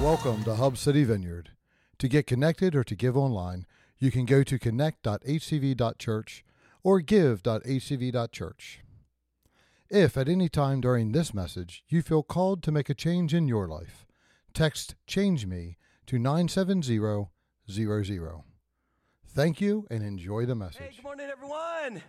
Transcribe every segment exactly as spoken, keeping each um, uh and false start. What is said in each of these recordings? Welcome to Hub City Vineyard. To get connected or to give online, you can go to connect dot h c v dot church or give dot h c v dot church. If at any time during this message you feel called to make a change in your life, text Change Me to nine seven zero zero zero. Thank you and enjoy the message. Hey, good morning, everyone.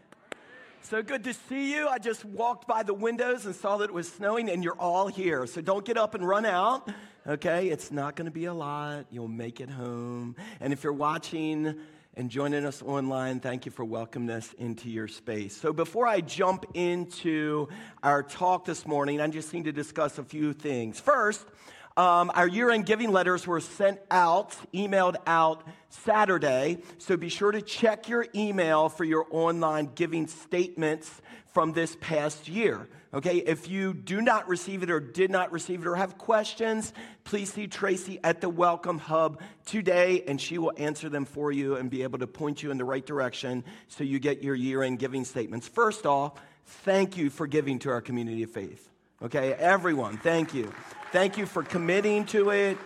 So good to see you. I just walked by the windows and saw that it was snowing, and you're all here. So don't get up and run out, okay? It's not going to be a lot. You'll make it home. And if you're watching and joining us online, thank you for welcoming us into your space. So before I jump into our talk this morning, I just need to discuss a few things. First, Um, our year-end giving letters were sent out, emailed out Saturday, so be sure to check your email for your online giving statements from this past year, okay? If you do not receive it or did not receive it or have questions, please see Tracy at the Welcome Hub today, and she will answer them for you and be able to point you in the right direction so you get your year-end giving statements. First off, thank you for giving to our community of faith. Okay, everyone, thank you. Thank you for committing to it.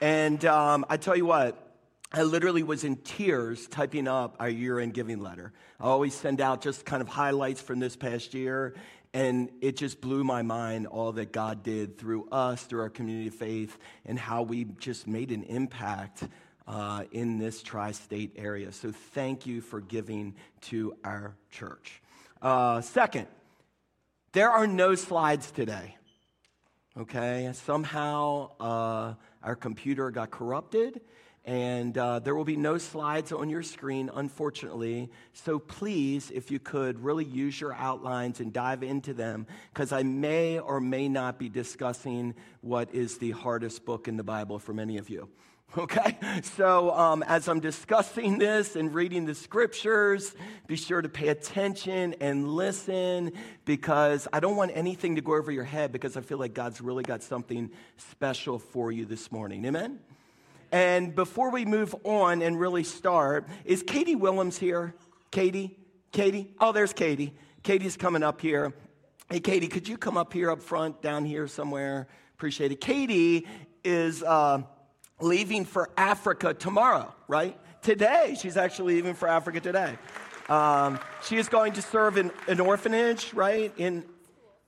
And um, I tell you what, I literally was in tears typing up our year-end giving letter. I always send out just kind of highlights from this past year, and it just blew my mind all that God did through us, through our community of faith, and how we just made an impact uh, in this tri-state area. So thank you for giving to our church. Uh, second, there are no slides today, okay? Somehow uh, our computer got corrupted, and uh, there will be no slides on your screen, unfortunately. So please, if you could, really use your outlines and dive into them, because I may or may not be discussing what is the hardest book in the Bible for many of you. Okay, so um, as I'm discussing this and reading the scriptures, be sure to pay attention and listen, because I don't want anything to go over your head, because I feel like God's really got something special for you this morning. Amen? And before we move on and really start, is Katie Willems here? Katie? Katie? Oh, there's Katie. Katie's coming up here. Hey, Katie, could you come up here up front, down here somewhere? Appreciate it. Katie is... Uh, leaving for Africa tomorrow, right? Today, she's actually leaving for Africa today. Um, she is going to serve in an orphanage, right, in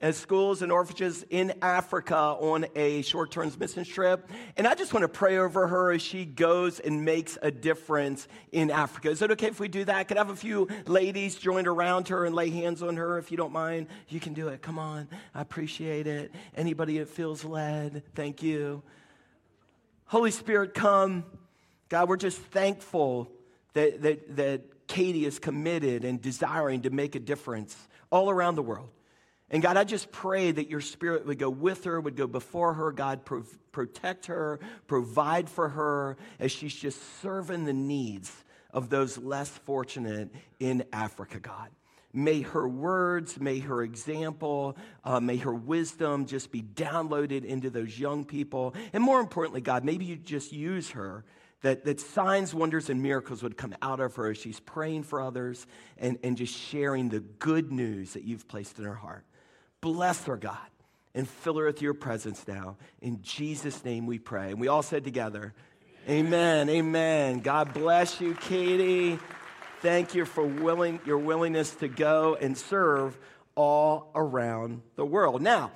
as schools and orphanages in Africa on a short-term mission trip. And I just want to pray over her as she goes and makes a difference in Africa. Is it okay if we do that? Could I have a few ladies join around her and lay hands on her if you don't mind? You can do it. Come on. I appreciate it. Anybody that feels led, thank you. Holy Spirit, come. God, we're just thankful that, that that Katie is committed and desiring to make a difference all around the world. And God, I just pray that your Spirit would go with her, would go before her. God, pro- protect her, provide for her as she's just serving the needs of those less fortunate in Africa, God. May her words, may her example, uh, may her wisdom just be downloaded into those young people. And more importantly, God, maybe you just use her, that, that signs, wonders, and miracles would come out of her as she's praying for others and, and just sharing the good news that you've placed in her heart. Bless her, God, and fill her with your presence now. In Jesus' name we pray. And we all said together, amen, amen. Amen. God bless you, Katie. Thank you for willing your willingness to go and serve all around the world. Now,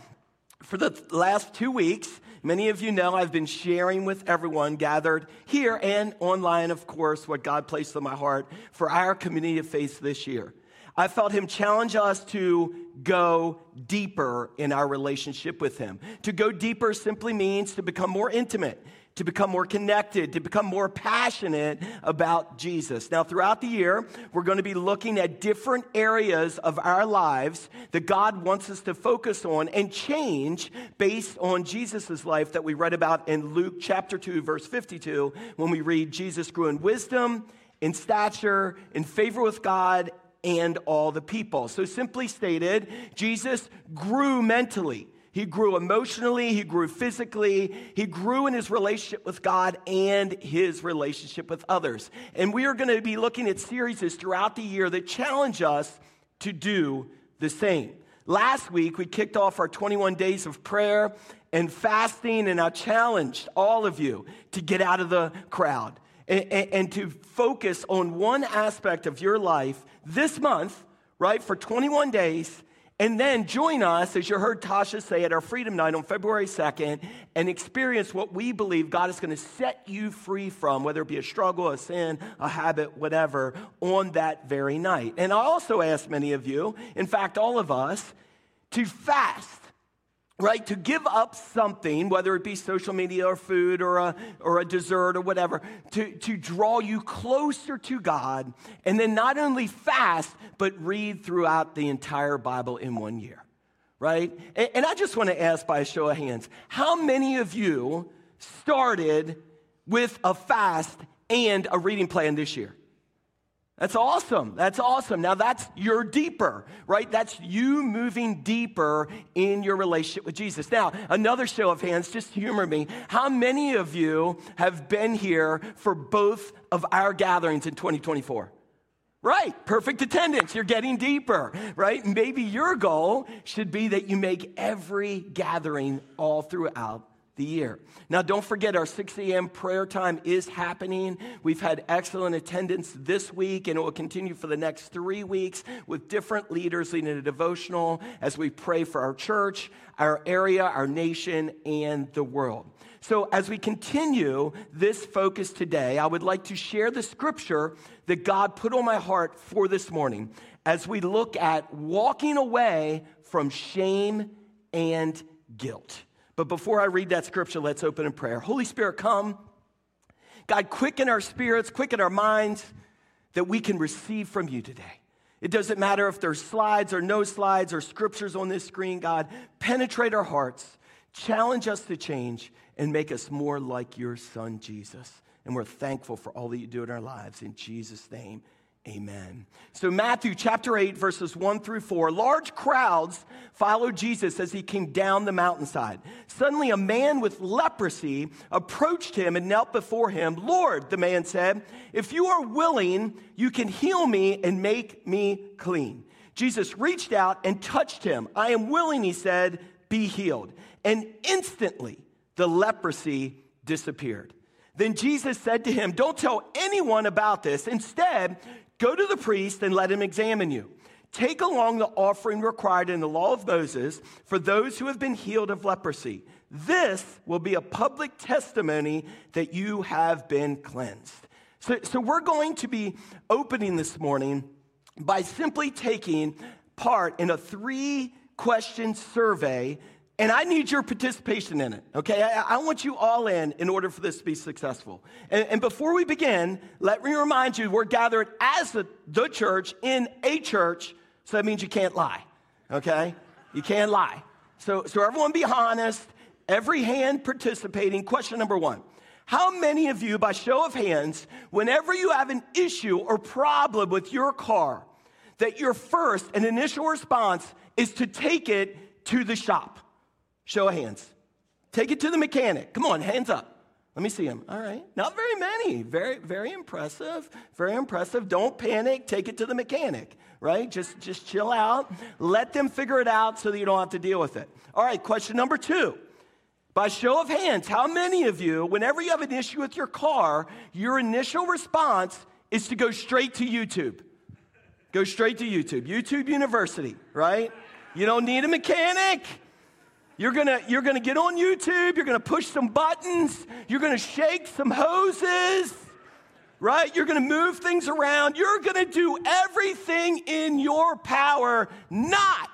for the last two weeks, many of you know I've been sharing with everyone gathered here and online, of course, what God placed on my heart for our community of faith this year. I felt him challenge us to go deeper in our relationship with him. To go deeper simply means to become more intimate, to become more connected, to become more passionate about Jesus. Now, throughout the year, we're going to be looking at different areas of our lives that God wants us to focus on and change based on Jesus' life that we read about in Luke chapter two, verse fifty-two, when we read, Jesus grew in wisdom, in stature, in favor with God, and all the people. So simply stated, Jesus grew mentally. He grew emotionally, he grew physically, he grew in his relationship with God and his relationship with others. And we are going to be looking at series throughout the year that challenge us to do the same. Last week, we kicked off our twenty-one days of prayer and fasting, and I challenged all of you to get out of the crowd and, and, and to focus on one aspect of your life this month, right, for twenty-one days. And then join us, as you heard Tasha say, at our Freedom Night on February second, and experience what we believe God is going to set you free from, whether it be a struggle, a sin, a habit, whatever, on that very night. And I also asked many of you, in fact, all of us, to fast, right? To give up something, whether it be social media or food or a, or a dessert or whatever, to, to draw you closer to God, and then not only fast, but read throughout the entire Bible in one year, right? And, and I just want to ask by a show of hands, how many of you started with a fast and a reading plan this year? That's awesome. That's awesome. Now that's your deeper, right? That's you moving deeper in your relationship with Jesus. Now, another show of hands, just humor me. How many of you have been here for both of our gatherings in twenty twenty-four? Right, perfect attendance. You're getting deeper, right? Maybe your goal should be that you make every gathering all throughout the year. Now, don't forget our six a.m. prayer time is happening. We've had excellent attendance this week, and it will continue for the next three weeks with different leaders leading a devotional as we pray for our church, our area, our nation, and the world. So as we continue this focus today, I would like to share the scripture that God put on my heart for this morning as we look at walking away from shame and guilt. But before I read that scripture, let's open in prayer. Holy Spirit, come. God, quicken our spirits, quicken our minds that we can receive from you today. It doesn't matter if there's slides or no slides or scriptures on this screen, God. Penetrate our hearts, challenge us to change, and make us more like your son, Jesus. And we're thankful for all that you do in our lives. In Jesus' name, amen. So Matthew chapter eight, verses one through four, large crowds followed Jesus as he came down the mountainside. Suddenly a man with leprosy approached him and knelt before him. Lord, the man said, if you are willing, you can heal me and make me clean. Jesus reached out and touched him. I am willing, he said, be healed. And instantly the leprosy disappeared. Then Jesus said to him, don't tell anyone about this. Instead, go to the priest and let him examine you. Take along the offering required in the law of Moses for those who have been healed of leprosy. This will be a public testimony that you have been cleansed. So, so we're going to be opening this morning by simply taking part in a three-question survey. And I need your participation in it, okay? I, I want you all in in order for this to be successful. And, and before we begin, let me remind you, we're gathered as the, the church in a church, so that means you can't lie, okay? You can't lie. So, so everyone be honest, every hand participating. Question number one, how many of you, by show of hands, whenever you have an issue or problem with your car, that your first and initial response is to take it to the shop? Show of hands. Take it to the mechanic. Come on, hands up. Let me see them. All right. Not very many. Very, very impressive. Very impressive. Don't panic. Take it to the mechanic, right? Just, just chill out. Let them figure it out so that you don't have to deal with it. All right, question number two. By show of hands, how many of you, whenever you have an issue with your car, your initial response is to go straight to YouTube? Go straight to YouTube. YouTube University, right? You don't need a mechanic. You're gonna, you're gonna get on YouTube, you're gonna push some buttons, you're gonna shake some hoses, right? You're gonna move things around. You're gonna do everything in your power not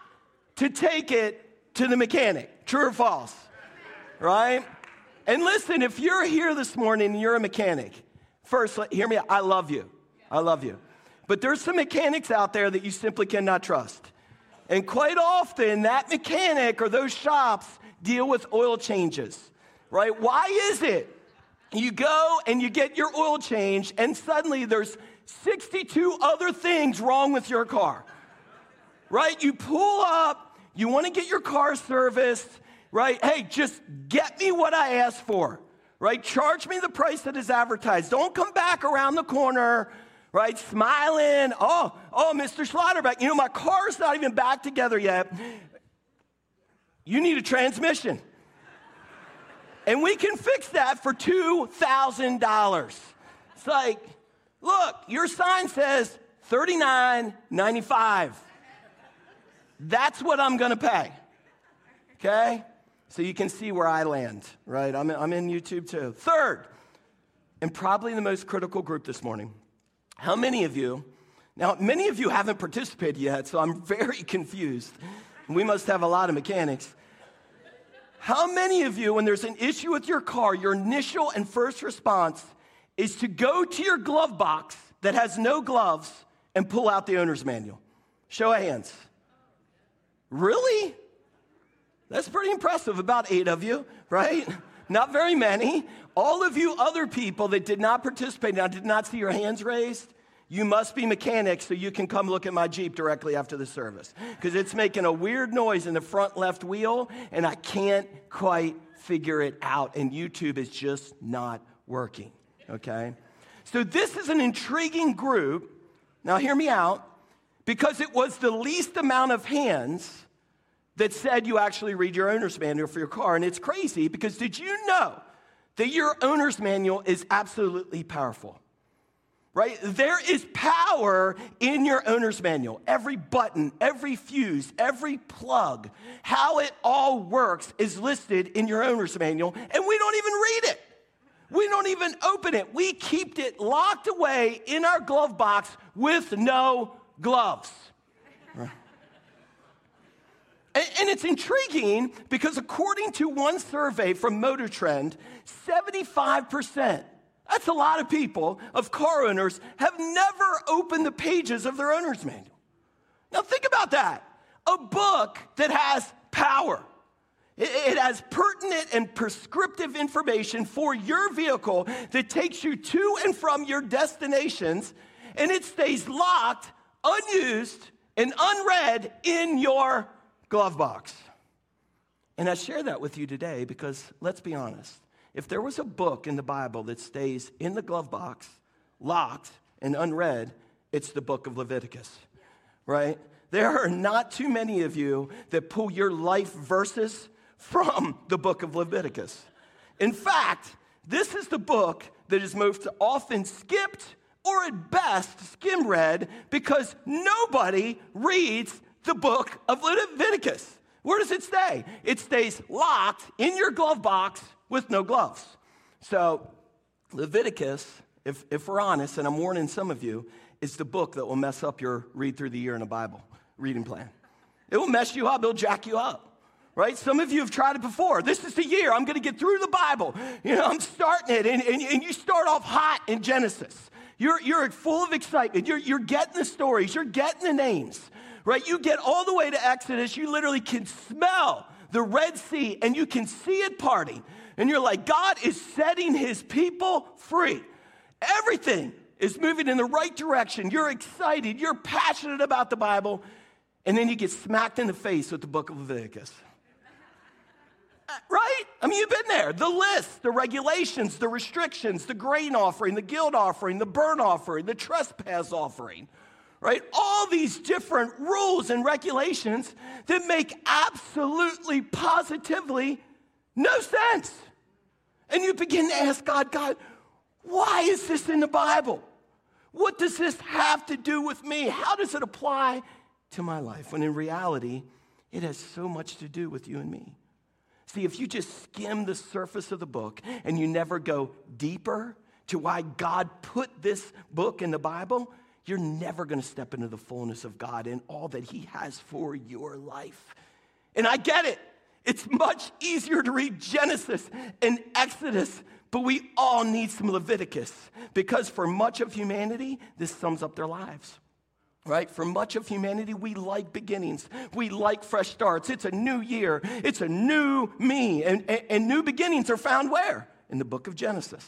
to take it to the mechanic. True or false? Right? And listen, if you're here this morning and you're a mechanic, first, hear me out. I love you. I love you. But there's some mechanics out there that you simply cannot trust. And quite often, that mechanic or those shops deal with oil changes, right? Why is it you go and you get your oil changed, and suddenly there's sixty-two other things wrong with your car, right? You pull up, you want to get your car serviced, right? Hey, just get me what I asked for, right? Charge me the price that is advertised. Don't come back around the corner, right, smiling. Oh, oh, Mister Slaughterback, you know, my car's not even back together yet. You need a transmission. And we can fix that for two thousand dollars. It's like, look, your sign says thirty-nine ninety-five. That's what I'm going to pay, okay? So you can see where I land, right? I'm in, I'm in YouTube too. Third, and probably the most critical group this morning, how many of you, now many of you haven't participated yet, so I'm very confused. We must have a lot of mechanics. How many of you, when there's an issue with your car, your initial and first response is to go to your glove box that has no gloves and pull out the owner's manual? Show of hands. Really? That's pretty impressive, about eight of you, right? Not very many. All of you other people that did not participate, now did not see your hands raised, you must be mechanics, so you can come look at my Jeep directly after the service, because it's making a weird noise in the front left wheel, and I can't quite figure it out, and YouTube is just not working, okay? So this is an intriguing group. Now hear me out, because it was the least amount of hands that said you actually read your owner's manual for your car. And it's crazy, because did you know that your owner's manual is absolutely powerful, right? There is power in your owner's manual. Every button, every fuse, every plug, how it all works is listed in your owner's manual, and we don't even read it. We don't even open it. We keep it locked away in our glove box with no gloves. And it's intriguing because according to one survey from Motor Trend, seventy-five percent, that's a lot of people, of car owners have never opened the pages of their owner's manual. Now think about that. A book that has power. It has pertinent and prescriptive information for your vehicle that takes you to and from your destinations, and it stays locked, unused, and unread in your glove box. And I share that with you today because, let's be honest, if there was a book in the Bible that stays in the glove box, locked and unread, it's the book of Leviticus, right? There are not too many of you that pull your life verses from the book of Leviticus. In fact, this is the book that is most often skipped or at best skim read because nobody reads the book of Leviticus. Where does it stay? It stays locked in your glove box with no gloves. So Leviticus, if, if we're honest, and I'm warning some of you, is the book that will mess up your read through the year in a Bible reading plan. It will mess you up. It'll jack you up, right? Some of you have tried it before. This is the year I'm going to get through the Bible. You know, I'm starting it, and, and, and you start off hot in Genesis. You're, you're full of excitement. You're, you're getting the stories. You're getting the names. Right, you get all the way to Exodus, you literally can smell the Red Sea and you can see it parting. And you're like, God is setting his people free. Everything is moving in the right direction. You're excited, you're passionate about the Bible, and then you get smacked in the face with the book of Leviticus. Right? I mean, you've been there. The list, the regulations, the restrictions, the grain offering, the guilt offering, the burnt offering, the trespass offering. Right? All these different rules and regulations that make absolutely, positively no sense. And you begin to ask God, God, why is this in the Bible? What does this have to do with me? How does it apply to my life? When in reality, it has so much to do with you and me. See, if you just skim the surface of the book and you never go deeper to why God put this book in the Bible, you're never going to step into the fullness of God and all that he has for your life. And I get it. It's much easier to read Genesis and Exodus, but we all need some Leviticus, because for much of humanity, this sums up their lives. Right? For much of humanity, we like beginnings. We like fresh starts. It's a new year. It's a new me. And, and, and new beginnings are found where? In the book of Genesis.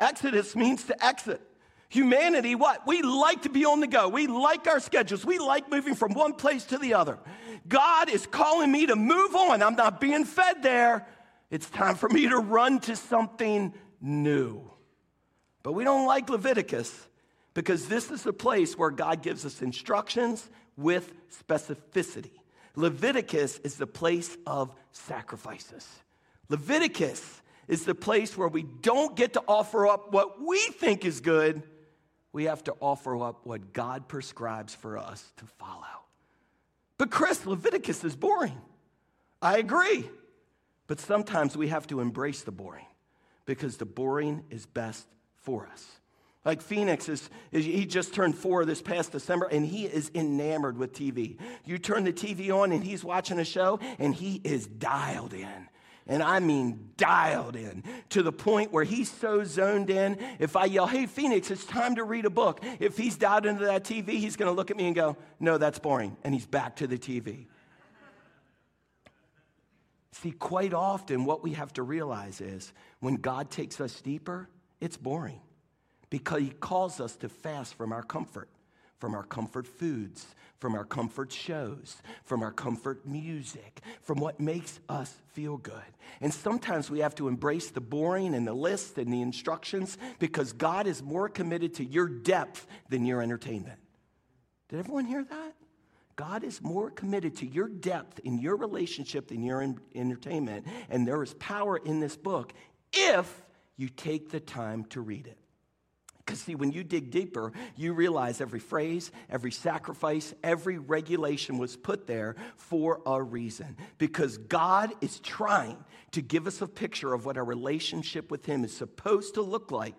Exodus means to exit. Humanity, what? We like to be on the go. We like our schedules. We like moving from one place to the other. God is calling me to move on. I'm not being fed there. It's time for me to run to something new. But we don't like Leviticus because this is the place where God gives us instructions with specificity. Leviticus is the place of sacrifices. Leviticus is the place where we don't get to offer up what we think is good. We have to offer up what God prescribes for us to follow. But Chris, Leviticus is boring. I agree. But sometimes we have to embrace the boring because the boring is best for us. Like Phoenix, is, is he just turned four this past December, and he is enamored with T V. You turn the T V on, and he's watching a show, and he is dialed in. And I mean dialed in, to the point where he's so zoned in. If I yell, hey, Phoenix, it's time to read a book. If he's dialed into that T V, he's going to look at me and go, no, that's boring. And he's back to the T V. See, quite often what we have to realize is when God takes us deeper, it's boring. Because he calls us to fast from our comfort, from our comfort foods, from our comfort shows, from our comfort music, from what makes us feel good. And sometimes we have to embrace the boring and the list and the instructions because God is more committed to your depth than your entertainment. Did everyone hear that? God is more committed to your depth in your relationship than your in- entertainment. And there is power in this book if you take the time to read it. Because, see, when you dig deeper, you realize every phrase, every sacrifice, every regulation was put there for a reason. Because God is trying to give us a picture of what our relationship with him is supposed to look like.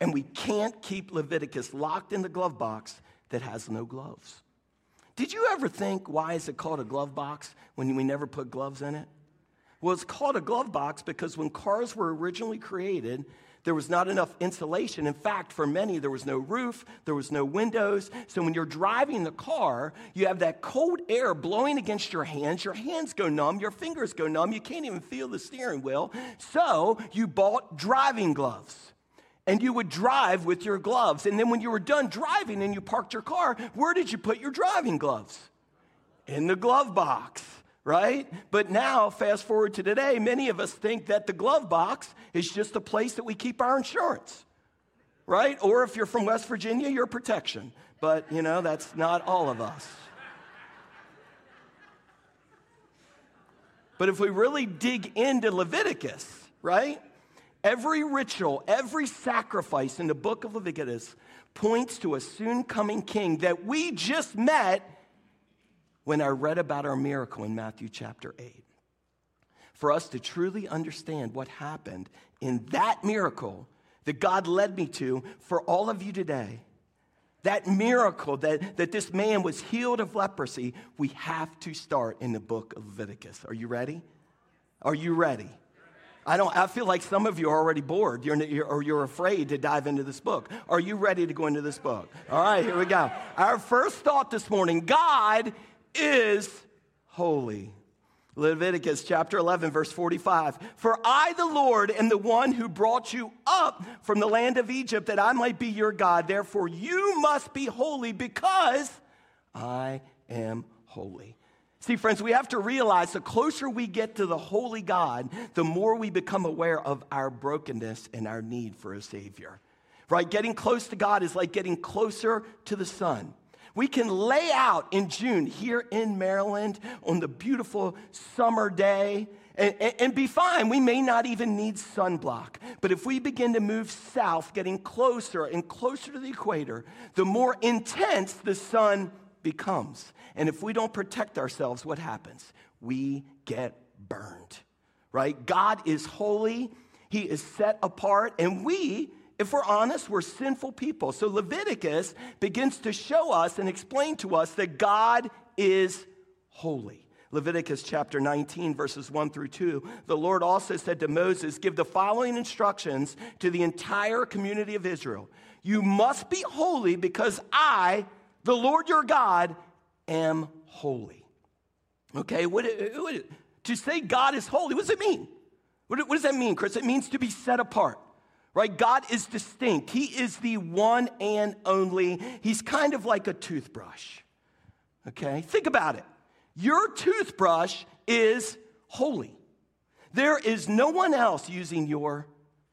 And we can't keep Leviticus locked in the glove box that has no gloves. Did you ever think, why is it called a glove box when we never put gloves in it? Well, it's called a glove box because when cars were originally created, there was not enough insulation. In fact, for many, there was no roof, there was no windows. So when you're driving the car, you have that cold air blowing against your hands. Your hands go numb, your fingers go numb. You can't even feel the steering wheel. So you bought driving gloves. And you would drive with your gloves. And then when you were done driving and you parked your car, where did you put your driving gloves? In the glove box. Right? But now, fast forward to today, many of us think that the glove box is just a place that we keep our insurance, right? Or if you're from West Virginia, your protection. But, you know, that's not all of us. But if we really dig into Leviticus, right? Every ritual, every sacrifice in the book of Leviticus points to a soon-coming king that we just met when I read about our miracle in Matthew chapter eight. For us to truly understand what happened in that miracle that God led me to for all of you today, that miracle that, that this man was healed of leprosy, we have to start in the book of Leviticus. Are you ready? Are you ready? I don't. I feel like some of you are already bored you're, you're, or you're afraid to dive into this book. Are you ready to go into this book? All right, here we go. Our first thought this morning, God is holy. Leviticus chapter eleven, verse forty-five. For I, the Lord, am the one who brought you up from the land of Egypt, that I might be your God. Therefore, you must be holy because I am holy. See, friends, we have to realize the closer we get to the holy God, the more we become aware of our brokenness and our need for a Savior. Right? Getting close to God is like getting closer to the sun. We can lay out in June here in Maryland on the beautiful summer day and, and, and be fine. We may not even need sunblock. But if we begin to move south, getting closer and closer to the equator, the more intense the sun becomes. And if we don't protect ourselves, what happens? We get burned, right? God is holy. He is set apart. And we, if we're honest, we're sinful people. So Leviticus begins to show us and explain to us that God is holy. Leviticus chapter nineteen, verses one through two, the Lord also said to Moses, give the following instructions to the entire community of Israel. You must be holy because I, the Lord your God, am holy. Okay, what, what, to say God is holy, what does it mean? What, what does that mean, Chris? It means to be set apart. right? God is distinct. He is the one and only. He's kind of like a toothbrush, okay? Think about it. Your toothbrush is holy. There is no one else using your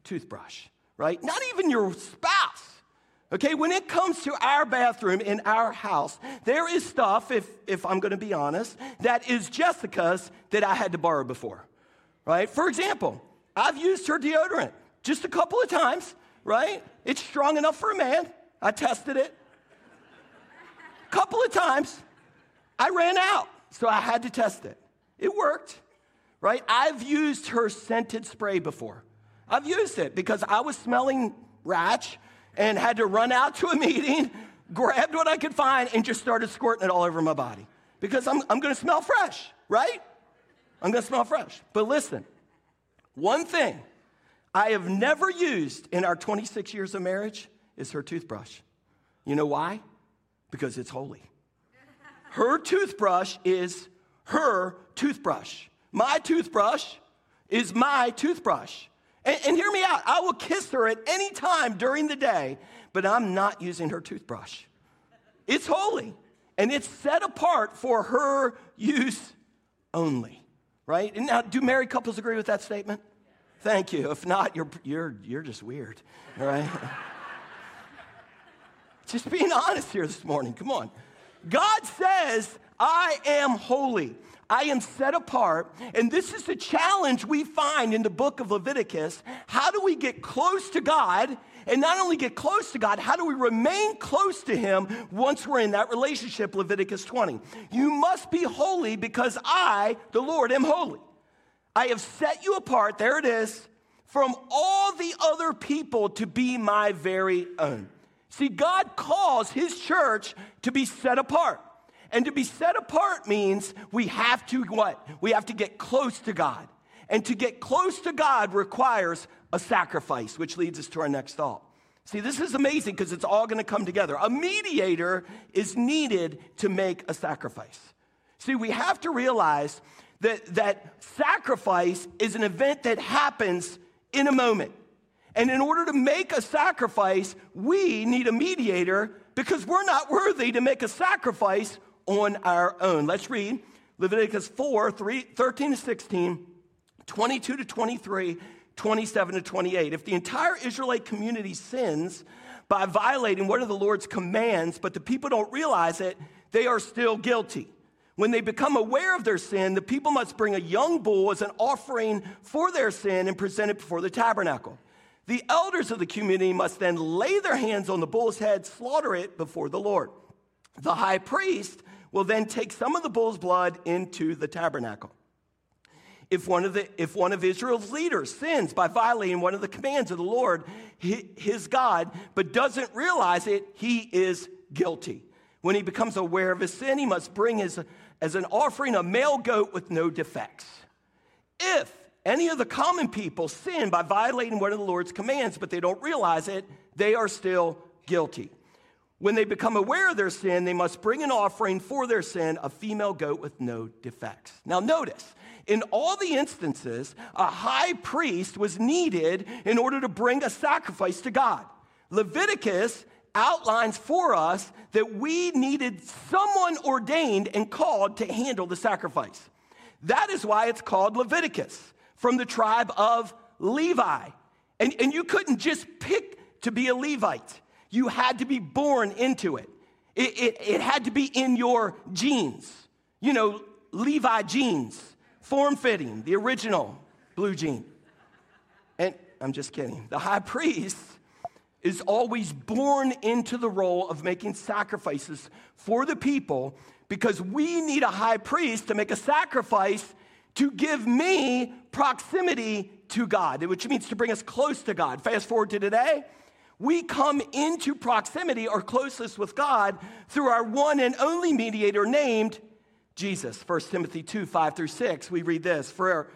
toothbrush, right? Not even your spouse. Okay, when it comes to our bathroom in our house, there is stuff, if if I'm going to be honest, that is Jessica's that I had to borrow before, right? For example, I've used her deodorant just a couple of times, right? It's strong enough for a man. I tested it. A couple of times, I ran out, so I had to test it. It worked, right? I've used her scented spray before. I've used it because I was smelling rats, and had to run out to a meeting, grabbed what I could find, and just started squirting it all over my body. Because I'm, I'm going to smell fresh, right? I'm going to smell fresh. But listen, one thing I have never used in our twenty-six years of marriage is her toothbrush. You know why? Because it's holy. Her toothbrush is her toothbrush. My toothbrush is my toothbrush. And, and hear me out, I will kiss her at any time during the day, but I'm not using her toothbrush. It's holy, and it's set apart for her use only, right? And now, do married couples agree with that statement? Thank you. If not, you're, you're, you're just weird, all right? Just being honest here this morning, come on. God says, I am holy. I am set apart, and this is the challenge we find in the book of Leviticus. How do we get close to God? And not only get close to God, how do we remain close to him once we're in that relationship, Leviticus twenty? You must be holy because I, the Lord, am holy. I have set you apart, there it is, from all the other people to be my very own. See, God calls his church to be set apart. And to be set apart means we have to what? We have to get close to God. And to get close to God requires a sacrifice, which leads us to our next thought. See, this is amazing because it's all going to come together. A mediator is needed to make a sacrifice. See, we have to realize that, that sacrifice is an event that happens in a moment. And in order to make a sacrifice, we need a mediator because we're not worthy to make a sacrifice on our own. Let's read Leviticus four, thirteen to sixteen, twenty-two to twenty-three, twenty-seven to twenty-eight. If the entire Israelite community sins by violating one of the Lord's commands, but the people don't realize it, they are still guilty. When they become aware of their sin, the people must bring a young bull as an offering for their sin and present it before the tabernacle. The elders of the community must then lay their hands on the bull's head, slaughter it before the Lord. The high priest will then take some of the bull's blood into the tabernacle. If one of the, if one of Israel's leaders sins by violating one of the commands of the Lord, his God, but doesn't realize it, he is guilty. When he becomes aware of his sin, he must bring his, as an offering a male goat with no defects. If any of the common people sin by violating one of the Lord's commands, but they don't realize it, they are still guilty. When they become aware of their sin, they must bring an offering for their sin, a female goat with no defects. Now notice, in all the instances, a high priest was needed in order to bring a sacrifice to God. Leviticus outlines for us that we needed someone ordained and called to handle the sacrifice. That is why it's called Leviticus, from the tribe of Levi. And, and you couldn't just pick to be a Levite. You had to be born into it. It, it. it had to be in your jeans. You know, Levi jeans, form-fitting, the original blue jean. And I'm just kidding. The high priest is always born into the role of making sacrifices for the people because we need a high priest to make a sacrifice to give me proximity to God, which means to bring us close to God. Fast forward to today. We come into proximity or closeness with God through our one and only mediator named Jesus. First Timothy two, five through six, we read this. For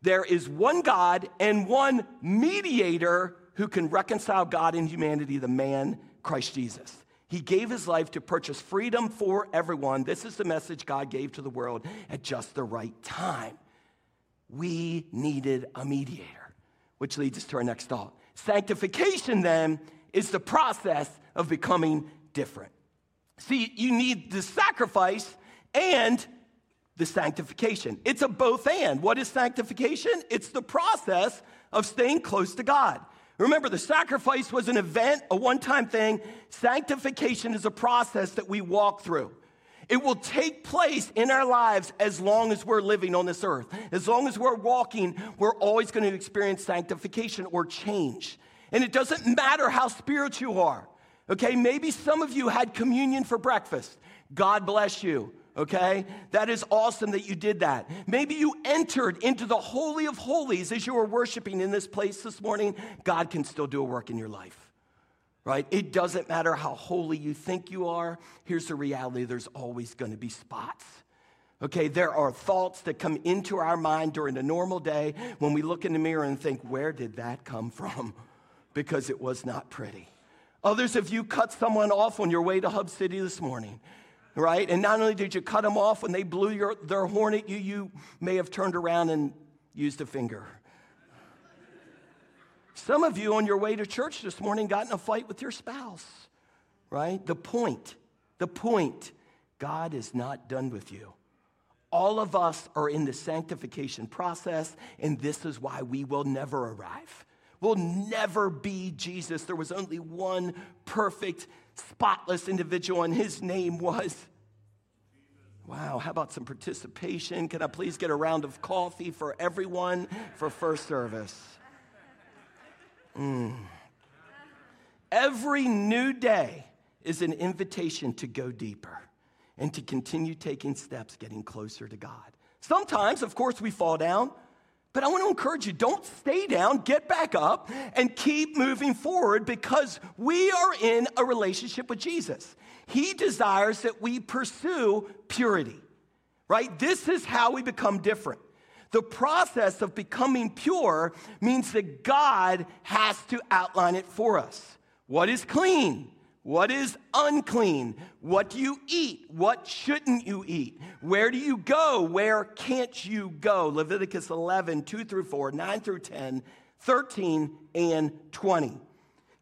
there is one God and one mediator who can reconcile God and humanity, the man, Christ Jesus. He gave his life to purchase freedom for everyone. This is the message God gave to the world at just the right time. We needed a mediator, which leads us to our next thought. Sanctification, then, is the process of becoming different. See, you need the sacrifice and the sanctification. It's a both and. What is sanctification? It's the process of staying close to God. Remember, the sacrifice was an event, a one-time thing. Sanctification is a process that we walk through. It will take place in our lives as long as we're living on this earth. As long as we're walking, we're always going to experience sanctification or change. And it doesn't matter how spiritual you are. Okay, maybe some of you had communion for breakfast. God bless you. Okay, that is awesome that you did that. Maybe you entered into the Holy of Holies as you were worshiping in this place this morning. God can still do a work in your life, right? It doesn't matter how holy you think you are. Here's the reality. There's always going to be spots. Okay, there are thoughts that come into our mind during a normal day when we look in the mirror and think, where did that come from? Because it was not pretty. Others of you cut someone off on your way to Hub City this morning. Right? And not only did you cut them off, when they blew your, their horn at you, you may have turned around and used a finger. Some of you on your way to church this morning got in a fight with your spouse. Right? The point, the point, God is not done with you. All of us are in the sanctification process, and this is why we will never arrive. We'll never be Jesus. There was only one perfect, spotless individual, and his name was. Wow, how about some participation? Can I please get a round of coffee for everyone for first service? Mm. Every new day is an invitation to go deeper and to continue taking steps, getting closer to God. Sometimes, of course, we fall down. But I want to encourage you, don't stay down, get back up, and keep moving forward because we are in a relationship with Jesus. He desires that we pursue purity, right? This is how we become different. The process of becoming pure means that God has to outline it for us. What is clean? What is unclean? What do you eat? What shouldn't you eat? Where do you go? Where can't you go? Leviticus eleven, two through four, nine through ten, thirteen, and twenty.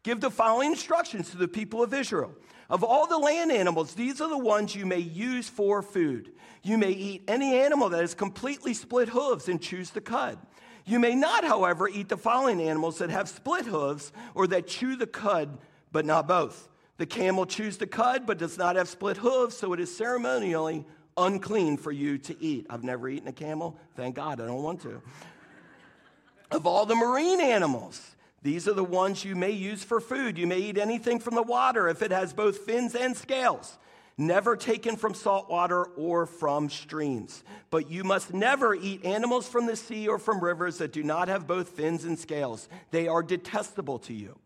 Give the following instructions to the people of Israel. Of all the land animals, these are the ones you may use for food. You may eat any animal that has completely split hooves and choose the cud. You may not, however, eat the following animals that have split hooves or that chew the cud, but not both. The camel chews the cud, but does not have split hooves, so it is ceremonially unclean for you to eat. I've never eaten a camel. Thank God, I don't want to. Of all the marine animals, these are the ones you may use for food. You may eat anything from the water if it has both fins and scales, never taken from salt water or from streams. But you must never eat animals from the sea or from rivers that do not have both fins and scales. They are detestable to you.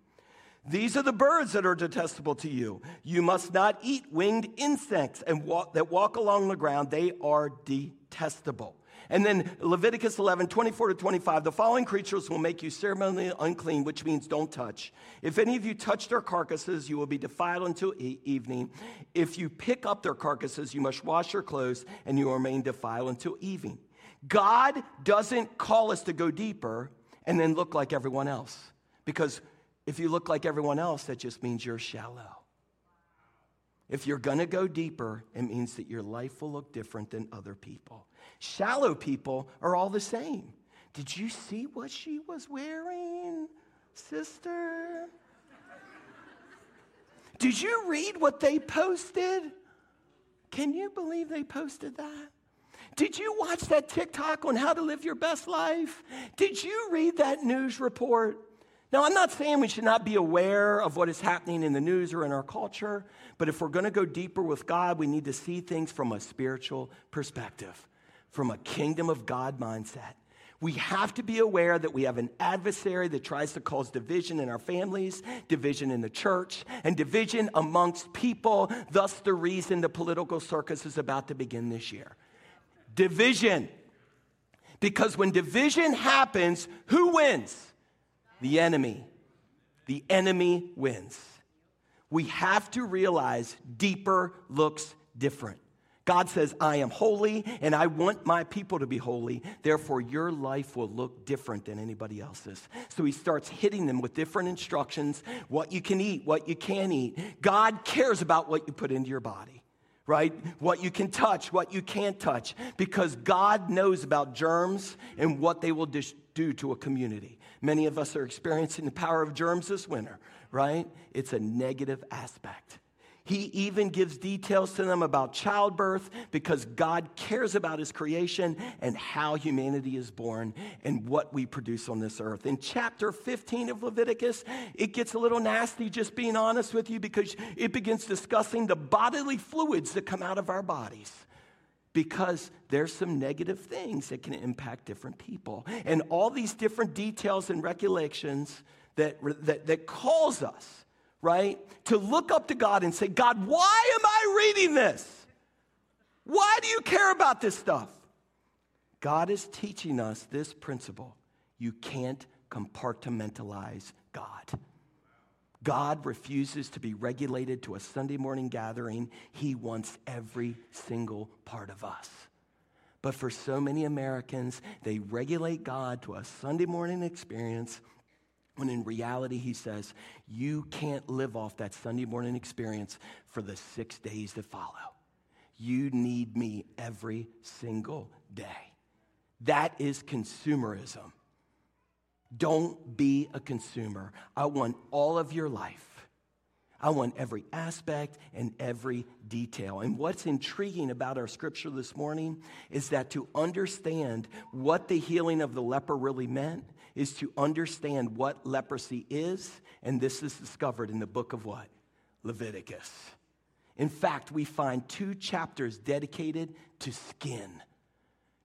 These are the birds that are detestable to you. You must not eat winged insects and walk, that walk along the ground. They are detestable. And then Leviticus eleven, twenty-four to twenty-five, the following creatures will make you ceremonially unclean, which means don't touch. If any of you touch their carcasses, you will be defiled until e- evening. If you pick up their carcasses, you must wash your clothes, and you will remain defiled until evening. God doesn't call us to go deeper and then look like everyone else, because if you look like everyone else, that just means you're shallow. If you're going to go deeper, it means that your life will look different than other people. Shallow people are all the same. Did you see what she was wearing, sister? Did you read what they posted? Can you believe they posted that? Did you watch that TikTok on how to live your best life? Did you read that news report? Now, I'm not saying we should not be aware of what is happening in the news or in our culture, but if we're going to go deeper with God, we need to see things from a spiritual perspective, from a kingdom of God mindset. We have to be aware that we have an adversary that tries to cause division in our families, division in the church, and division amongst people, thus the reason the political circus is about to begin this year. Division. Because when division happens, who wins? The enemy. The enemy wins. We have to realize deeper looks different. God says, I am holy, and I want my people to be holy. Therefore, your life will look different than anybody else's. So he starts hitting them with different instructions, what you can eat, what you can't eat. God cares about what you put into your body, right? What you can touch, what you can't touch, because God knows about germs and what they will dis- do to a community. Many of us are experiencing the power of germs this winter, right? It's a negative aspect. He even gives details to them about childbirth because God cares about his creation and how humanity is born and what we produce on this earth. In chapter fifteen of Leviticus, it gets a little nasty, just being honest with you, because it begins discussing the bodily fluids that come out of our bodies, because there's some negative things that can impact different people. And all these different details and regulations that, that, that calls us, right, to look up to God and say, God, why am I reading this? Why do you care about this stuff? God is teaching us this principle. You can't compartmentalize God. God refuses to be regulated to a Sunday morning gathering. He wants every single part of us. But for so many Americans, they regulate God to a Sunday morning experience, when in reality, he says, you can't live off that Sunday morning experience for the six days that follow. You need me every single day. That is consumerism. Don't be a consumer. I want all of your life. I want every aspect and every detail. And what's intriguing about our scripture this morning is that to understand what the healing of the leper really meant is to understand what leprosy is, and this is discovered in the book of what? Leviticus. In fact, we find two chapters dedicated to skin.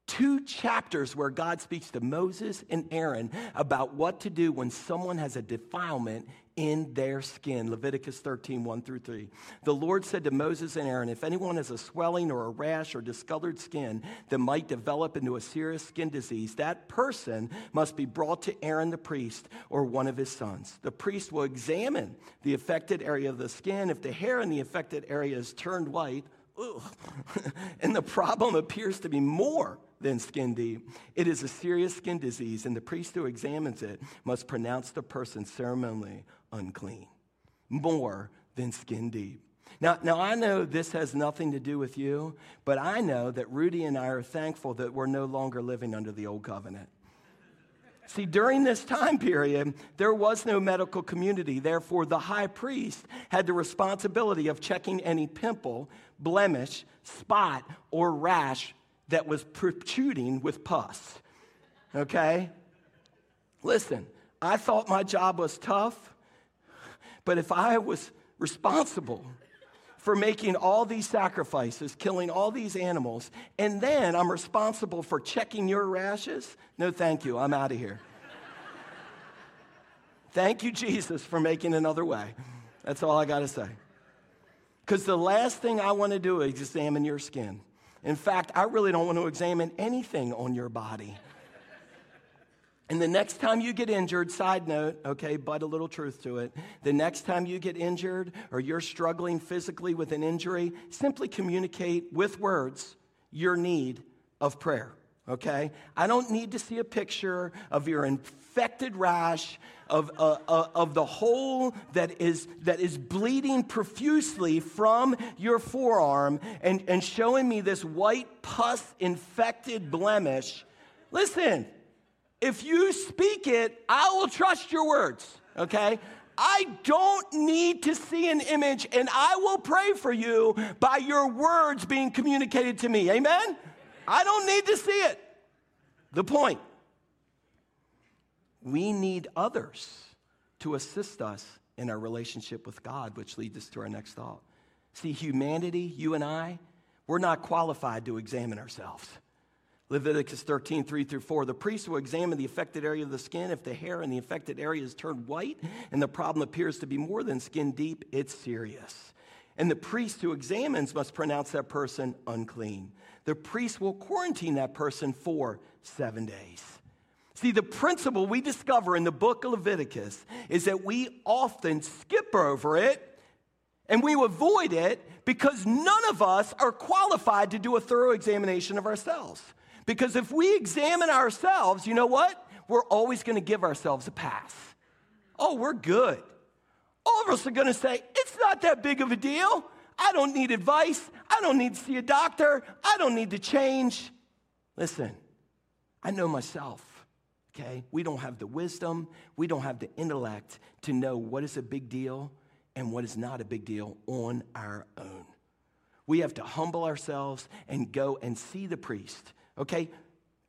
Two chapters where God speaks to Moses and Aaron about what to do when someone has a defilement in their skin. Leviticus thirteen, one through three. The Lord said to Moses and Aaron, if anyone has a swelling or a rash or discolored skin that might develop into a serious skin disease, that person must be brought to Aaron the priest or one of his sons. The priest will examine the affected area of the skin. If the hair in the affected area is turned white, ooh, and the problem appears to be more than skin deep, it is a serious skin disease, and the priest who examines it must pronounce the person ceremonially unclean, more than skin deep. Now, now I know this has nothing to do with you, but I know that Rudy and I are thankful that we're no longer living under the old covenant. See, during this time period, there was no medical community. Therefore, the high priest had the responsibility of checking any pimple, blemish, spot, or rash that was protruding with pus, okay? Listen, I thought my job was tough, but if I was responsible for making all these sacrifices, killing all these animals, and then I'm responsible for checking your rashes, no thank you, I'm out of here. Thank you, Jesus, for making another way. That's all I gotta say. Because the last thing I wanna do is examine your skin. In fact, I really don't want to examine anything on your body. And the next time you get injured, side note, okay, but a little truth to it. The next time you get injured or you're struggling physically with an injury, simply communicate with words your need of prayer, okay? I don't need to see a picture of your infected rash, of uh, uh, of the hole that is that is bleeding profusely from your forearm and, and showing me this white pus-infected blemish. Listen. If you speak it, I will trust your words, okay? I don't need to see an image, and I will pray for you by your words being communicated to me, amen? I don't need to see it. The point, we need others to assist us in our relationship with God, which leads us to our next thought. See, humanity, you and I, we're not qualified to examine ourselves. Leviticus thirteen, three through four, the priest will examine the affected area of the skin. If the hair in the affected area is turned white and the problem appears to be more than skin deep, it's serious. And the priest who examines must pronounce that person unclean. The priest will quarantine that person for seven days. See, the principle we discover in the book of Leviticus is that we often skip over it And we avoid it because none of us are qualified to do a thorough examination of ourselves. Because if we examine ourselves, you know what? We're always going to give ourselves a pass. Oh, we're good. All of us are going to say, it's not that big of a deal. I don't need advice. I don't need to see a doctor. I don't need to change. Listen, I know myself. Okay, we don't have the wisdom, we don't have the intellect to know what is a big deal and what is not a big deal on our own. We have to humble ourselves and go and see the priest, okay?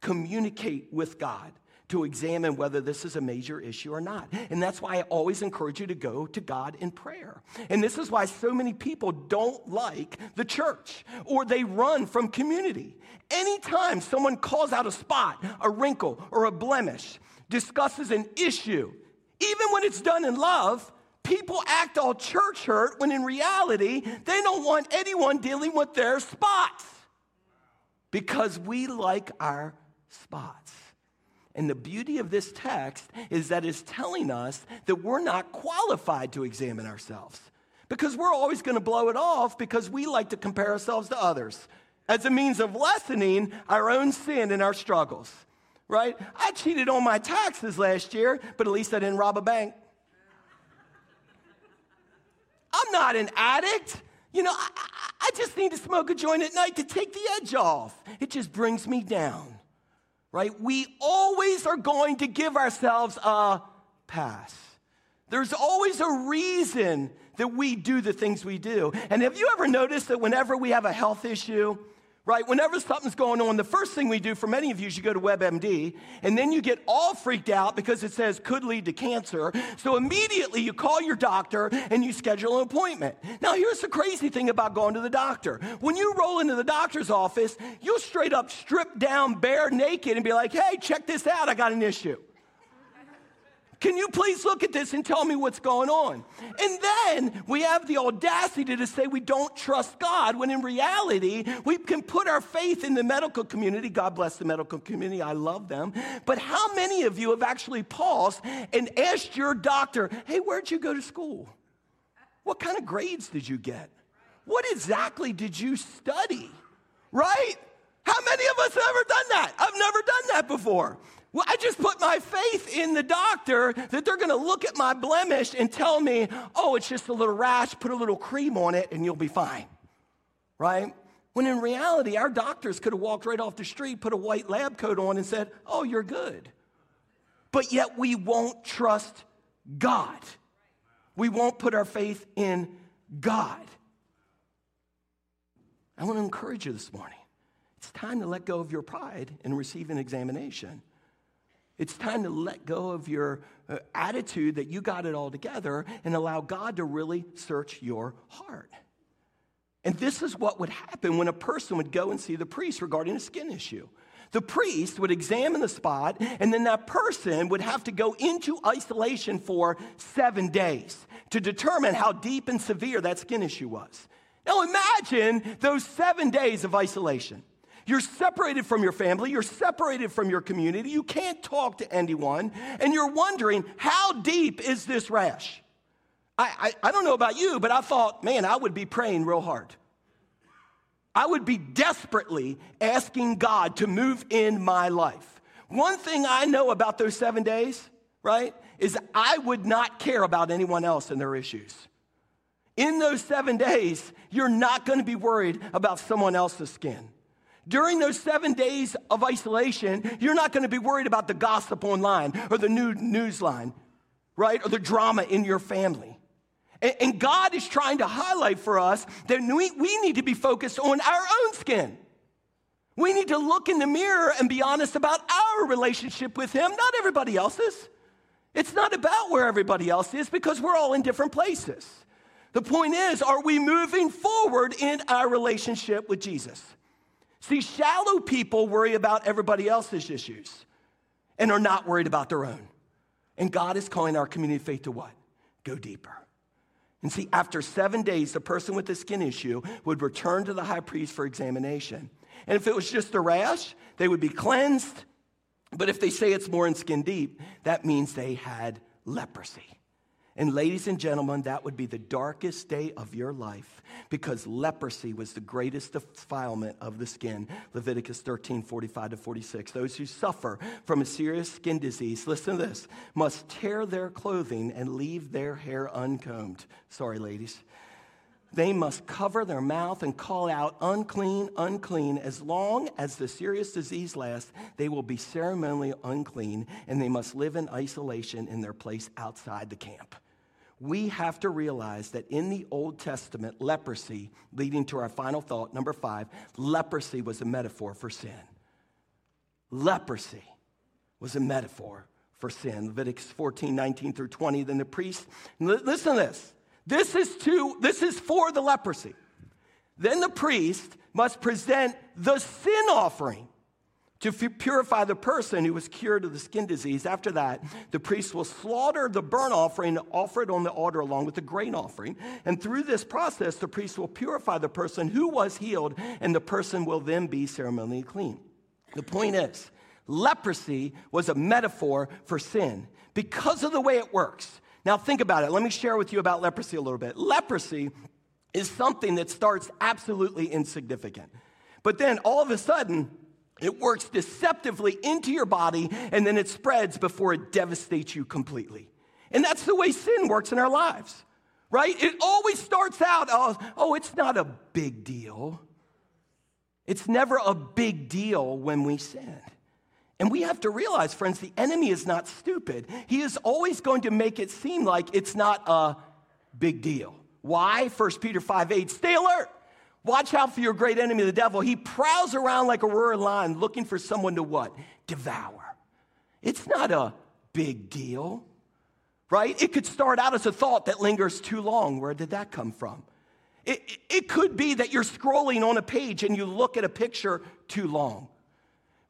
Communicate with God to examine whether this is a major issue or not. And that's why I always encourage you to go to God in prayer. And this is why so many people don't like the church or they run from community. Anytime someone calls out a spot, a wrinkle, or a blemish, discusses an issue, even when it's done in love, people act all church hurt when in reality, they don't want anyone dealing with their spots because we like our spots. And the beauty of this text is that it's telling us that we're not qualified to examine ourselves because we're always going to blow it off because we like to compare ourselves to others as a means of lessening our own sin and our struggles, right? I cheated on my taxes last year, but at least I didn't rob a bank. I'm not an addict. You know, I, I just need to smoke a joint at night to take the edge off. It just brings me down. Right? We always are going to give ourselves a pass. There's always a reason that we do the things we do. And have you ever noticed that whenever we have a health issue, right, whenever something's going on, the first thing we do for many of you is you go to WebMD, and then you get all freaked out because it says could lead to cancer. So immediately you call your doctor and you schedule an appointment. Now, here's the crazy thing about going to the doctor. When you roll into the doctor's office, you'll straight up strip down bare naked and be like, hey, check this out. I got an issue. Can you please look at this and tell me what's going on? And then we have the audacity to, to say we don't trust God when in reality, we can put our faith in the medical community. God bless the medical community. I love them. But how many of you have actually paused and asked your doctor, hey, where'd you go to school? What kind of grades did you get? What exactly did you study? Right? How many of us have ever done that? I've never done that before. Well, I just put my faith in the doctor that they're going to look at my blemish and tell me, oh, it's just a little rash, put a little cream on it, and you'll be fine, right? When in reality, our doctors could have walked right off the street, put a white lab coat on, and said, oh, you're good. But yet we won't trust God. We won't put our faith in God. I want to encourage you this morning. It's time to let go of your pride and receive an examination. It's time to let go of your uh, attitude that you got it all together and allow God to really search your heart. And this is what would happen when a person would go and see the priest regarding a skin issue. The priest would examine the spot, and then that person would have to go into isolation for seven days to determine how deep and severe that skin issue was. Now imagine those seven days of isolation. You're separated from your family. You're separated from your community. You can't talk to anyone. And you're wondering, how deep is this rash? I, I, I don't know about you, but I thought, man, I would be praying real hard. I would be desperately asking God to move in my life. One thing I know about those seven days, right, is I would not care about anyone else and their issues. In those seven days, you're not going to be worried about someone else's skin. During those seven days of isolation, you're not going to be worried about the gossip online or the new news line, right? Or the drama in your family. And, and God is trying to highlight for us that we, we need to be focused on our own skin. We need to look in the mirror and be honest about our relationship with Him, not everybody else's. It's not about where everybody else is because we're all in different places. The point is, are we moving forward in our relationship with Jesus? See, shallow people worry about everybody else's issues and are not worried about their own. And God is calling our community of faith to what? Go deeper. And see, after seven days, the person with the skin issue would return to the high priest for examination. And if it was just a rash, they would be cleansed. But if they say it's more than skin deep, that means they had leprosy. And ladies and gentlemen, that would be the darkest day of your life, because leprosy was the greatest defilement of the skin. Leviticus thirteen, forty-five to forty-six. Those who suffer from a serious skin disease, listen to this, must tear their clothing and leave their hair uncombed. Sorry, ladies. They must cover their mouth and call out, unclean, unclean. As long as the serious disease lasts, they will be ceremonially unclean, and they must live in isolation in their place outside the camp. We have to realize that in the Old Testament, leprosy, leading to our final thought, number five, leprosy was a metaphor for sin. Leprosy was a metaphor for sin. Leviticus fourteen, nineteen through twenty, then the priest, listen to this. This is to, this is for the leprosy. Then the priest must present the sin offering to purify the person who was cured of the skin disease. After that, the priest will slaughter the burnt offering, offer it on the altar along with the grain offering. And through this process, the priest will purify the person who was healed, and the person will then be ceremonially clean. The point is, leprosy was a metaphor for sin because of the way it works. Now think about it. Let me share with you about leprosy a little bit. Leprosy is something that starts absolutely insignificant, but then all of a sudden, it works deceptively into your body, and then it spreads before it devastates you completely. And that's the way sin works in our lives, right? It always starts out, oh, oh it's not a big deal. It's never a big deal when we sin. And we have to realize, friends, the enemy is not stupid. He is always going to make it seem like it's not a big deal. Why? First Peter five eight, stay alert. Watch out for your great enemy, the devil. He prowls around like a roaring lion looking for someone to what? Devour. It's not a big deal, right? It could start out as a thought that lingers too long. Where did that come from? It, it could be that you're scrolling on a page and you look at a picture too long.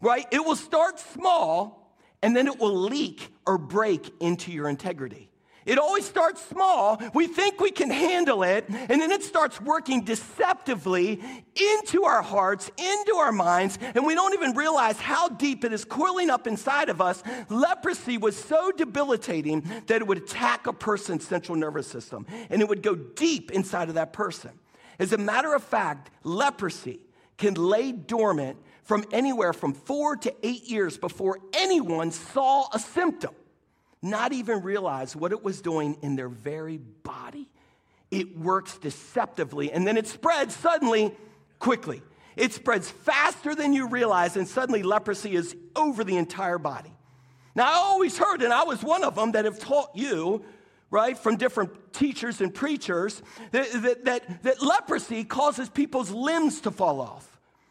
Right? It will start small, and then it will leak or break into your integrity. It always starts small. We think we can handle it, and then it starts working deceptively into our hearts, into our minds, and we don't even realize how deep it is coiling up inside of us. Leprosy was so debilitating that it would attack a person's central nervous system, and it would go deep inside of that person. As a matter of fact, leprosy can lay dormant from anywhere from four to eight years before anyone saw a symptom, not even realized what it was doing in their very body. It works deceptively, and then it spreads suddenly, quickly. It spreads faster than you realize, and suddenly leprosy is over the entire body. Now, I always heard, and I was one of them that have taught you, right, from different teachers and preachers, that, that, that, that leprosy causes people's limbs to fall off.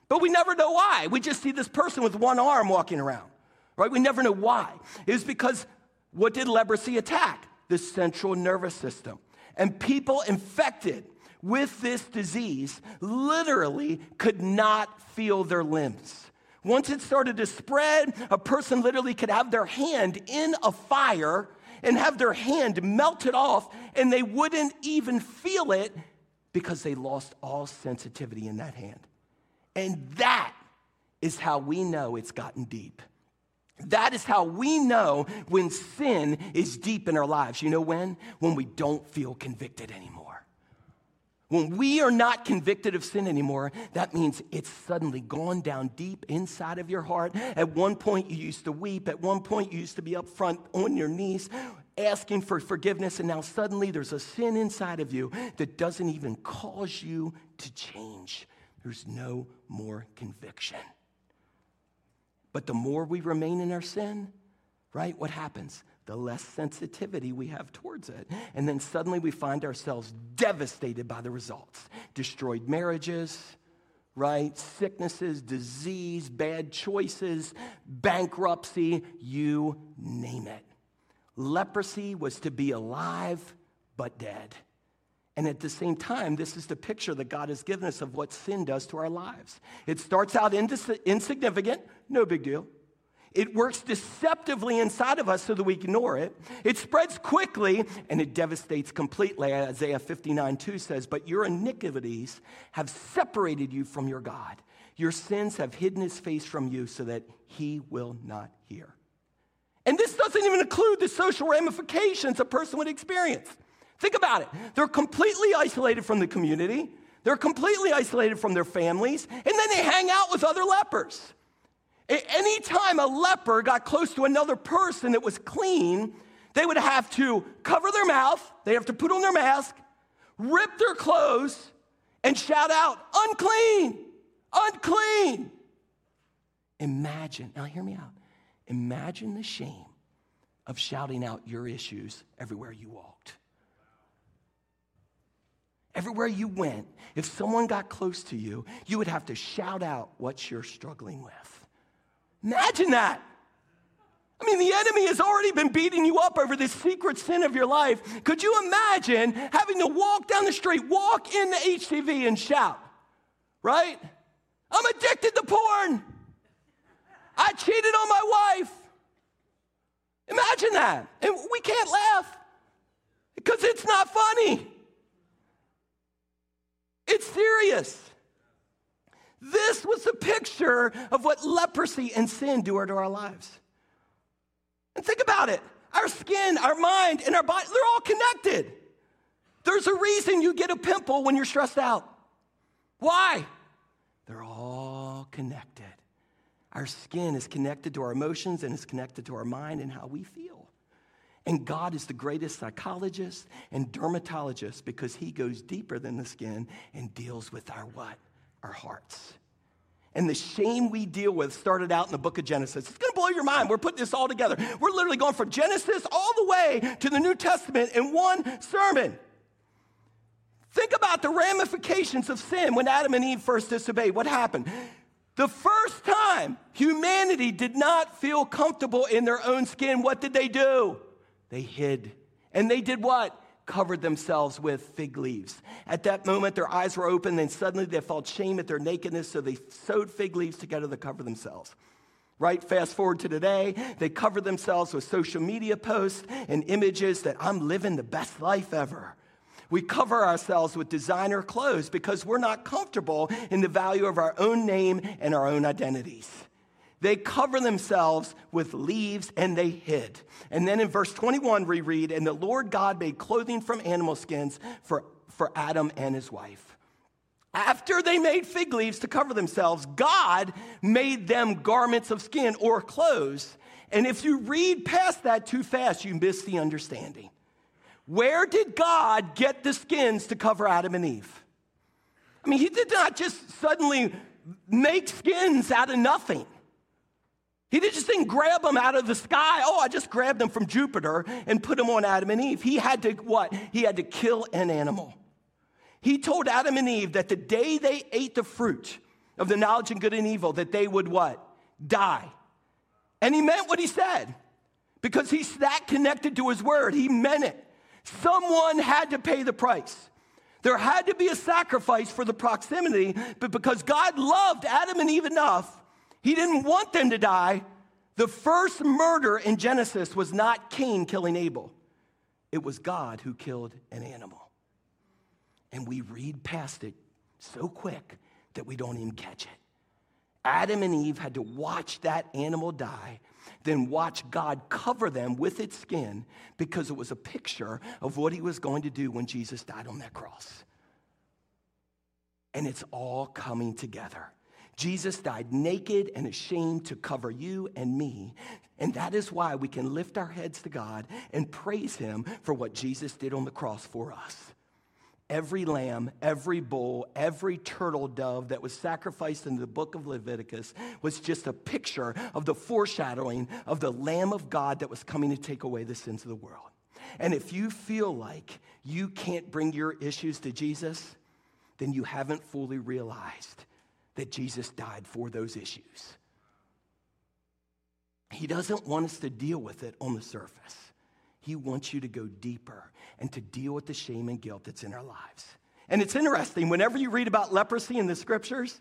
But we never know why. We just see this person with one arm walking around, right? We never know why. It was because what did leprosy attack? The central nervous system. And people infected with this disease literally could not feel their limbs. Once it started to spread, a person literally could have their hand in a fire and have their hand melted off, and they wouldn't even feel it because they lost all sensitivity in that hand. And that is how we know it's gotten deep. That is how we know when sin is deep in our lives. You know when? When we don't feel convicted anymore. When we are not convicted of sin anymore, that means it's suddenly gone down deep inside of your heart. At one point, you used to weep. At one point, you used to be up front on your knees asking for forgiveness. And now suddenly there's a sin inside of you that doesn't even cause you to change. There's no more conviction. But the more we remain in our sin, right, what happens? The less sensitivity we have towards it. And then suddenly we find ourselves devastated by the results. Destroyed marriages, right, sicknesses, disease, bad choices, bankruptcy, you name it. Leprosy was to be alive but dead. And at the same time, this is the picture that God has given us of what sin does to our lives. It starts out insignificant, no big deal. It works deceptively inside of us so that we ignore it. It spreads quickly, and it devastates completely. Isaiah fifty-nine two says, but your iniquities have separated you from your God. Your sins have hidden his face from you so that he will not hear. And this doesn't doesn't even include the social ramifications a person would experience. Think about it. They're completely isolated from the community. They're completely isolated from their families. And then they hang out with other lepers. Anytime a leper got close to another person that was clean, they would have to cover their mouth, they have to put on their mask, rip their clothes, and shout out, unclean, unclean. Imagine, now hear me out, imagine the shame of shouting out your issues everywhere you walked. Everywhere you went, if someone got close to you, you would have to shout out what you're struggling with. Imagine that. I mean, the enemy has already been beating you up over this secret sin of your life. Could you imagine having to walk down the street, walk in the H C V and shout, right? I'm addicted to porn. I cheated on my wife. Imagine that. And we can't laugh because it's not funny. It's serious. This was the picture of what leprosy and sin do to our lives. And think about it. Our skin, our mind, and our body, they're all connected. There's a reason you get a pimple when you're stressed out. Why? They're all connected. Our skin is connected to our emotions and it's connected to our mind and how we feel. And God is the greatest psychologist and dermatologist because he goes deeper than the skin and deals with our what? Our hearts. And the shame we deal with started out in the book of Genesis. It's going to blow your mind. We're putting this all together. We're literally going from Genesis all the way to the New Testament in one sermon. Think about the ramifications of sin when Adam and Eve first disobeyed. What happened? The first time humanity did not feel comfortable in their own skin, what did they do? They hid. And they did what? Covered themselves with fig leaves. At that moment, their eyes were open, and suddenly they felt shame at their nakedness, so they sewed fig leaves together to cover themselves. Right? Fast forward to today, they cover themselves with social media posts and images that I'm living the best life ever. We cover ourselves with designer clothes because we're not comfortable in the value of our own name and our own identities. They cover themselves with leaves, and they hid. And then in verse twenty-one, we read, and the Lord God made clothing from animal skins for, for Adam and his wife. After they made fig leaves to cover themselves, God made them garments of skin or clothes. And if you read past that too fast, you miss the understanding. Where did God get the skins to cover Adam and Eve? I mean, he did not just suddenly make skins out of nothing. He just didn't grab them out of the sky. Oh, I just grabbed them from Jupiter and put them on Adam and Eve. He had to what? He had to kill an animal. He told Adam and Eve that the day they ate the fruit of the knowledge of good and evil, that they would what? Die. And he meant what he said because he's that connected to his word. He meant it. Someone had to pay the price. There had to be a sacrifice for the proximity, but because God loved Adam and Eve enough, he didn't want them to die. The first murder in Genesis was not Cain killing Abel. It was God who killed an animal. And we read past it so quick that we don't even catch it. Adam and Eve had to watch that animal die, then watch God cover them with its skin because it was a picture of what he was going to do when Jesus died on that cross. And it's all coming together. Jesus died naked and ashamed to cover you and me. And that is why we can lift our heads to God and praise him for what Jesus did on the cross for us. Every lamb, every bull, every turtle dove that was sacrificed in the book of Leviticus was just a picture of the foreshadowing of the Lamb of God that was coming to take away the sins of the world. And if you feel like you can't bring your issues to Jesus, then you haven't fully realized that Jesus died for those issues. He doesn't want us to deal with it on the surface. He wants you to go deeper and to deal with the shame and guilt that's in our lives. And it's interesting, whenever you read about leprosy in the scriptures,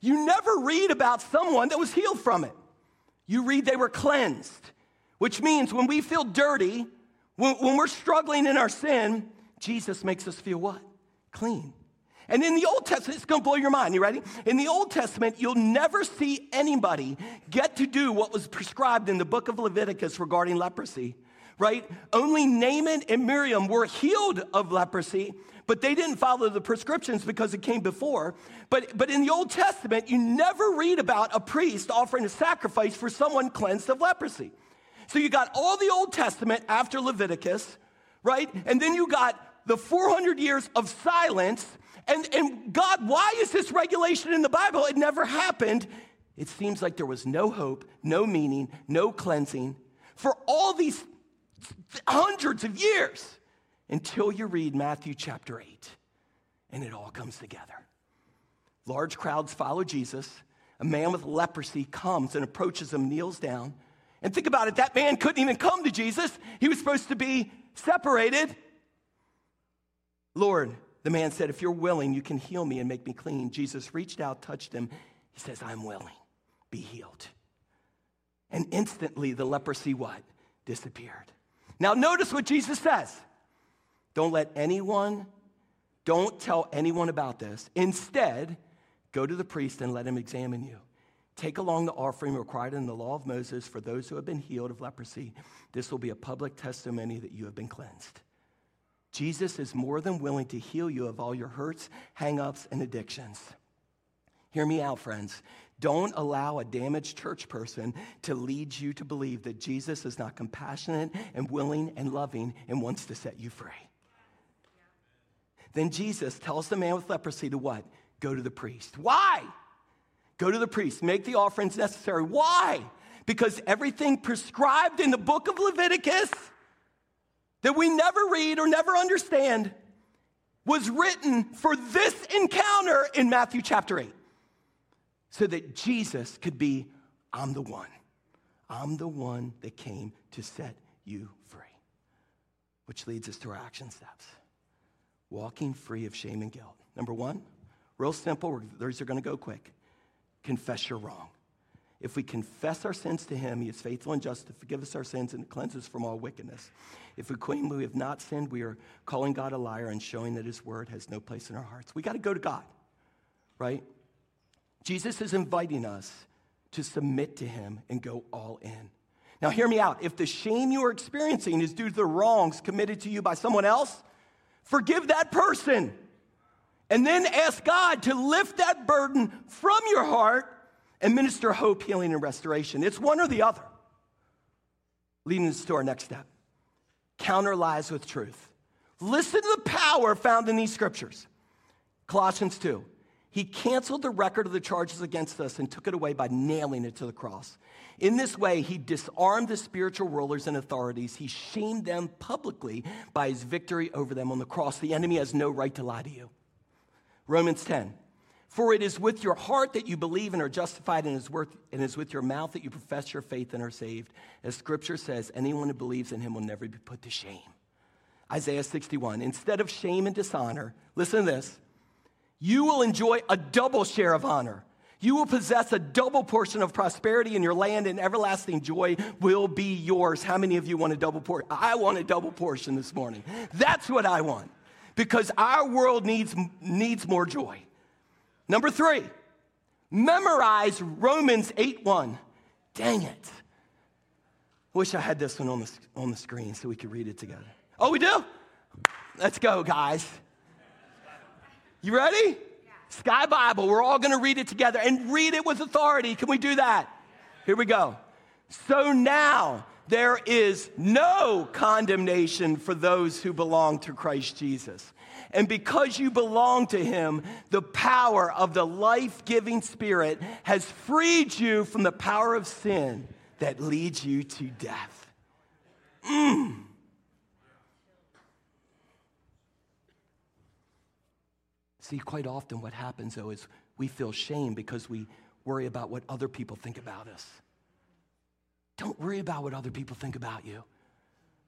you never read about someone that was healed from it. You read they were cleansed, which means when we feel dirty, when, when we're struggling in our sin, Jesus makes us feel what? Clean. And in the Old Testament, it's going to blow your mind. You ready? In the Old Testament, you'll never see anybody get to do what was prescribed in the book of Leviticus regarding leprosy, right? Only Naaman and Miriam were healed of leprosy, but they didn't follow the prescriptions because it came before. But, but in the Old Testament, you never read about a priest offering a sacrifice for someone cleansed of leprosy. So you got all the Old Testament after Leviticus, right? And then you got the four hundred years of silence. And, and God, why is this regulation in the Bible? It never happened. It seems like there was no hope, no meaning, no cleansing for all these hundreds of years until you read Matthew chapter eight, and it all comes together. Large crowds follow Jesus. A man with leprosy comes and approaches him, kneels down. And think about it, that man couldn't even come to Jesus. He was supposed to be separated. Lord, the man said, if you're willing, you can heal me and make me clean. Jesus reached out, touched him. He says, I'm willing. Be healed. And instantly the leprosy, what? Disappeared. Now notice what Jesus says. Don't let anyone, don't tell anyone about this. Instead, go to the priest and let him examine you. Take along the offering required in the law of Moses for those who have been healed of leprosy. This will be a public testimony that you have been cleansed. Jesus is more than willing to heal you of all your hurts, hang-ups, and addictions. Hear me out, friends. Don't allow a damaged church person to lead you to believe that Jesus is not compassionate and willing and loving and wants to set you free. Then Jesus tells the man with leprosy to what? Go to the priest. Why? Go to the priest. Make the offerings necessary. Why? Because everything prescribed in the book of Leviticus that we never read or never understand was written for this encounter in Matthew chapter eight. So that Jesus could be, I'm the one. I'm the one that came to set you free. Which leads us to our action steps. Walking free of shame and guilt. Number one, real simple, these are going to go quick. Confess your wrong. If we confess our sins to him, he is faithful and just to forgive us our sins and to cleanse us from all wickedness. If we claim we have not sinned, we are calling God a liar and showing that his word has no place in our hearts. We got to go to God, right? Jesus is inviting us to submit to him and go all in. Now, hear me out. If the shame you are experiencing is due to the wrongs committed to you by someone else, forgive that person. And then ask God to lift that burden from your heart and minister hope, healing, and restoration. It's one or the other. Leading us to our next step. Counter lies with truth. Listen to the power found in these scriptures. Colossians two. He canceled the record of the charges against us and took it away by nailing it to the cross. In this way, he disarmed the spiritual rulers and authorities. He shamed them publicly by his victory over them on the cross. The enemy has no right to lie to you. Romans ten, for it is with your heart that you believe and are justified, and it is with your mouth that you profess your faith and are saved. As Scripture says, anyone who believes in him will never be put to shame. Isaiah sixty-one, instead of shame and dishonor, listen to this, you will enjoy a double share of honor. You will possess a double portion of prosperity in your land, and everlasting joy will be yours. How many of you want a double portion? I want a double portion this morning. That's what I want, because our world needs, needs more joy. Number three, memorize Romans eight one. Dang it. Wish I had this one on the, on the screen so we could read it together. Oh, we do? Let's go, guys. You ready? Yeah. Sky Bible, we're all going to read it together and read it with authority. Can we do that? Yeah. Here we go. So now there is no condemnation for those who belong to Christ Jesus. And because you belong to him, the power of the life-giving Spirit has freed you from the power of sin that leads you to death. Mm. See, quite often what happens, though, is we feel shame because we worry about what other people think about us. Don't worry about what other people think about you.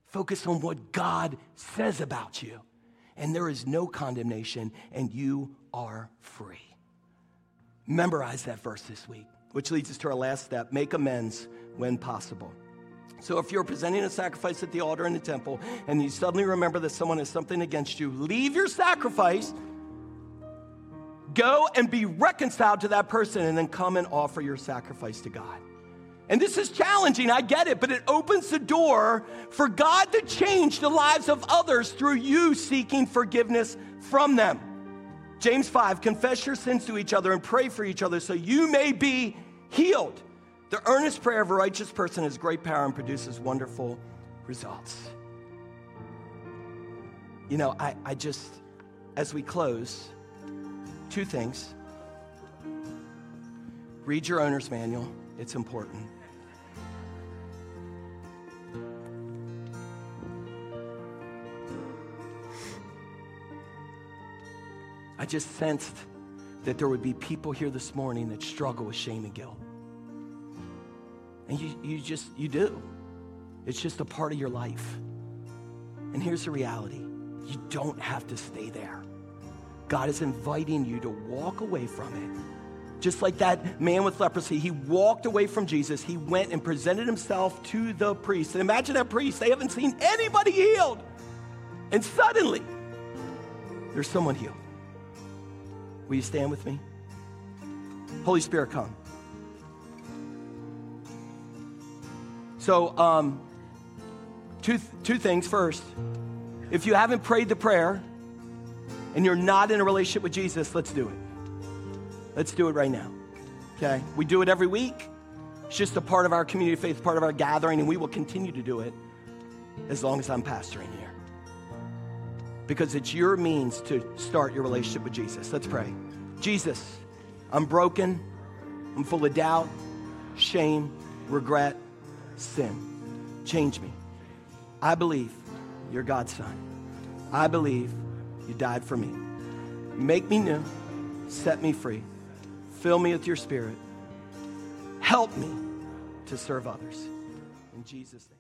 Focus on what God says about you. And there is no condemnation, and you are free. Memorize that verse this week, which leads us to our last step. Make amends when possible. So if you're presenting a sacrifice at the altar in the temple, and you suddenly remember that someone has something against you, leave your sacrifice Go and be reconciled to that person and then come and offer your sacrifice to God. And this is challenging, I get it, but it opens the door for God to change the lives of others through you seeking forgiveness from them. James five, confess your sins to each other and pray for each other so you may be healed. The earnest prayer of a righteous person has great power and produces wonderful results. You know, I, I just, as we close, two things. Read your owner's manual. It's important. I just sensed that there would be people here this morning that struggle with shame and guilt. And you, you just, you do. It's just a part of your life. And here's the reality. You don't have to stay there. God is inviting you to walk away from it. Just like that man with leprosy, he walked away from Jesus. He went and presented himself to the priest. And imagine that priest, they haven't seen anybody healed. And suddenly, there's someone healed. Will you stand with me? Holy Spirit, come. So, um, two, two things. First, if you haven't prayed the prayer and you're not in a relationship with Jesus, let's do it. Let's do it right now, okay? We do it every week. It's just a part of our community of faith, part of our gathering, and we will continue to do it as long as I'm pastoring here because it's your means to start your relationship with Jesus. Let's pray. Jesus, I'm broken. I'm full of doubt, shame, regret, sin. Change me. I believe you're God's son. I believe you died for me. Make me new, set me free, fill me with your spirit. Help me to serve others. In Jesus' name.